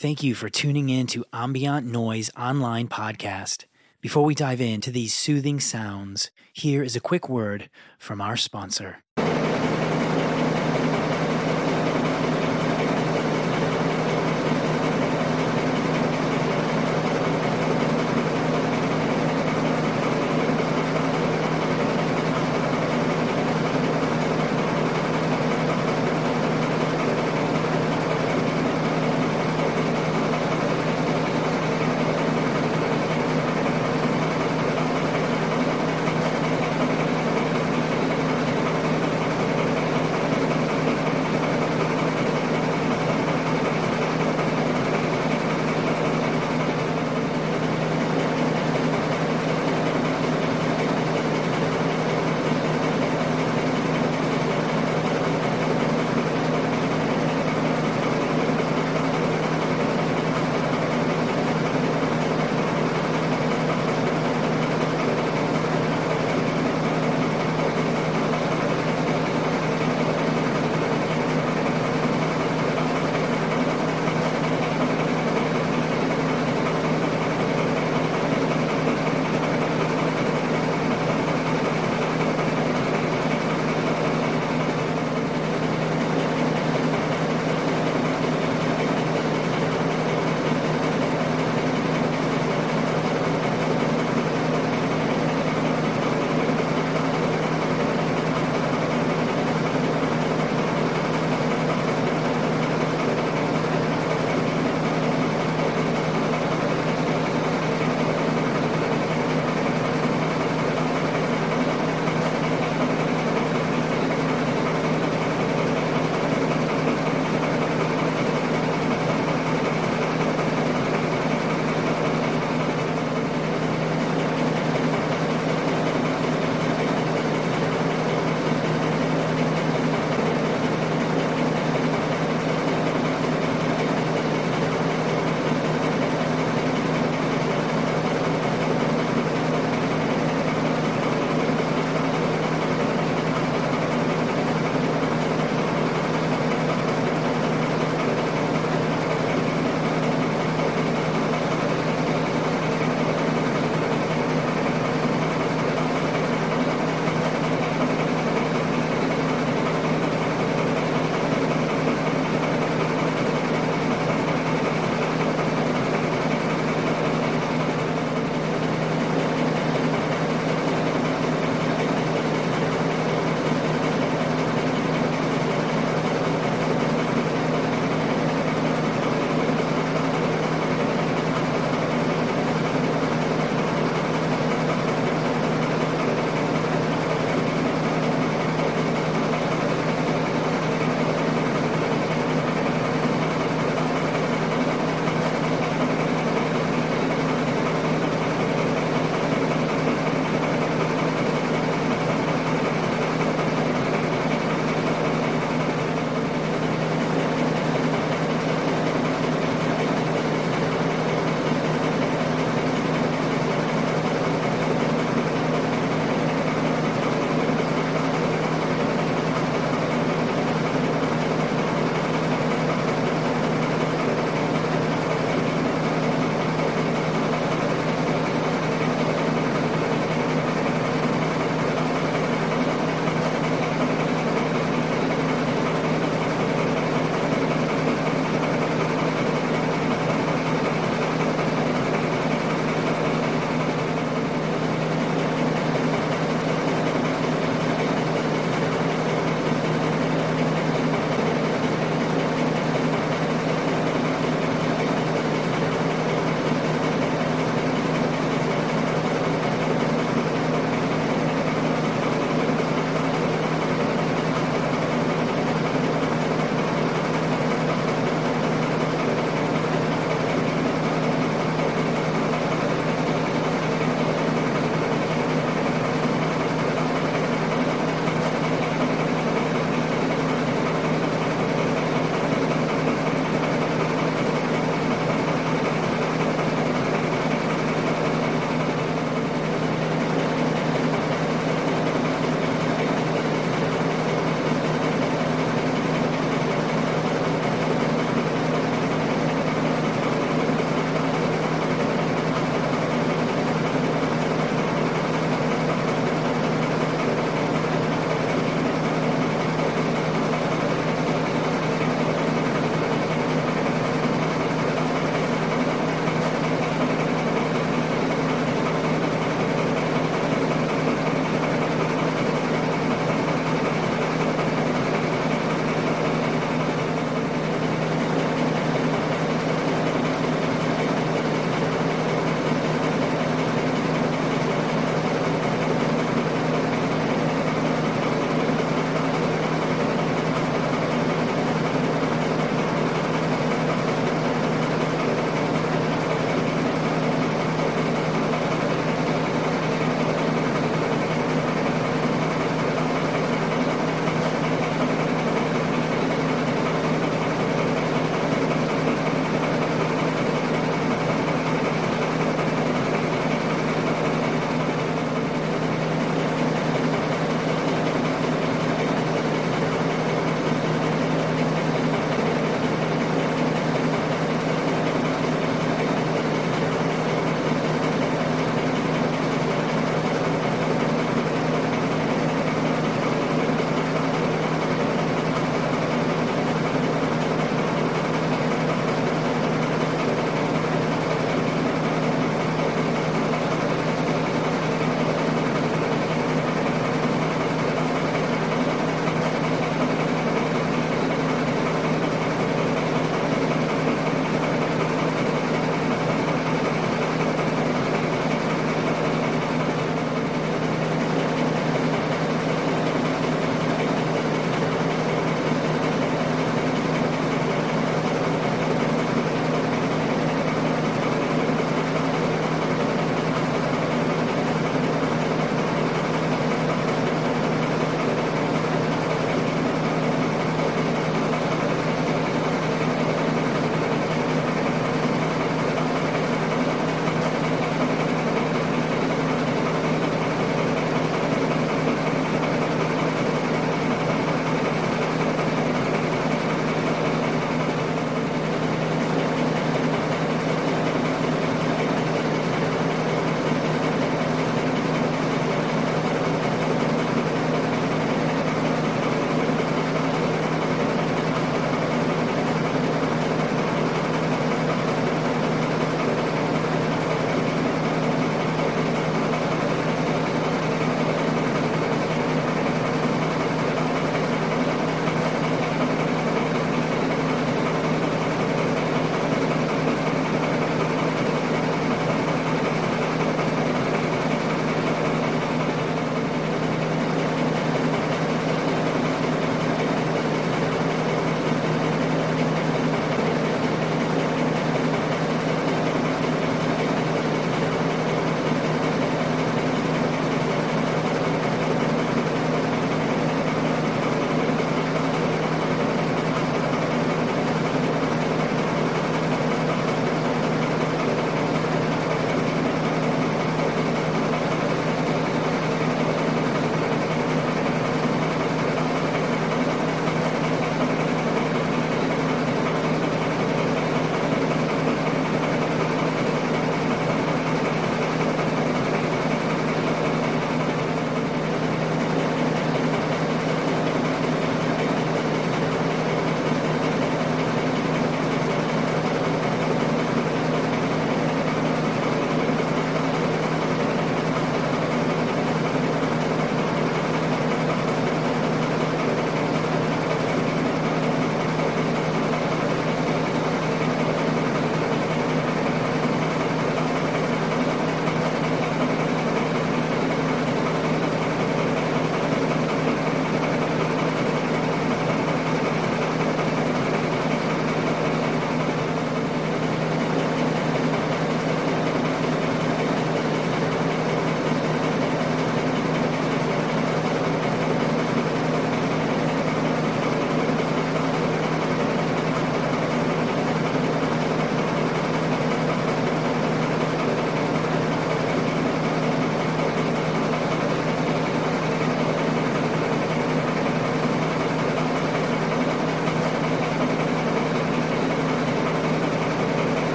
Thank you for tuning in to Ambient Noise Online Podcast. Before we dive into these soothing sounds, here is a quick word from our sponsor.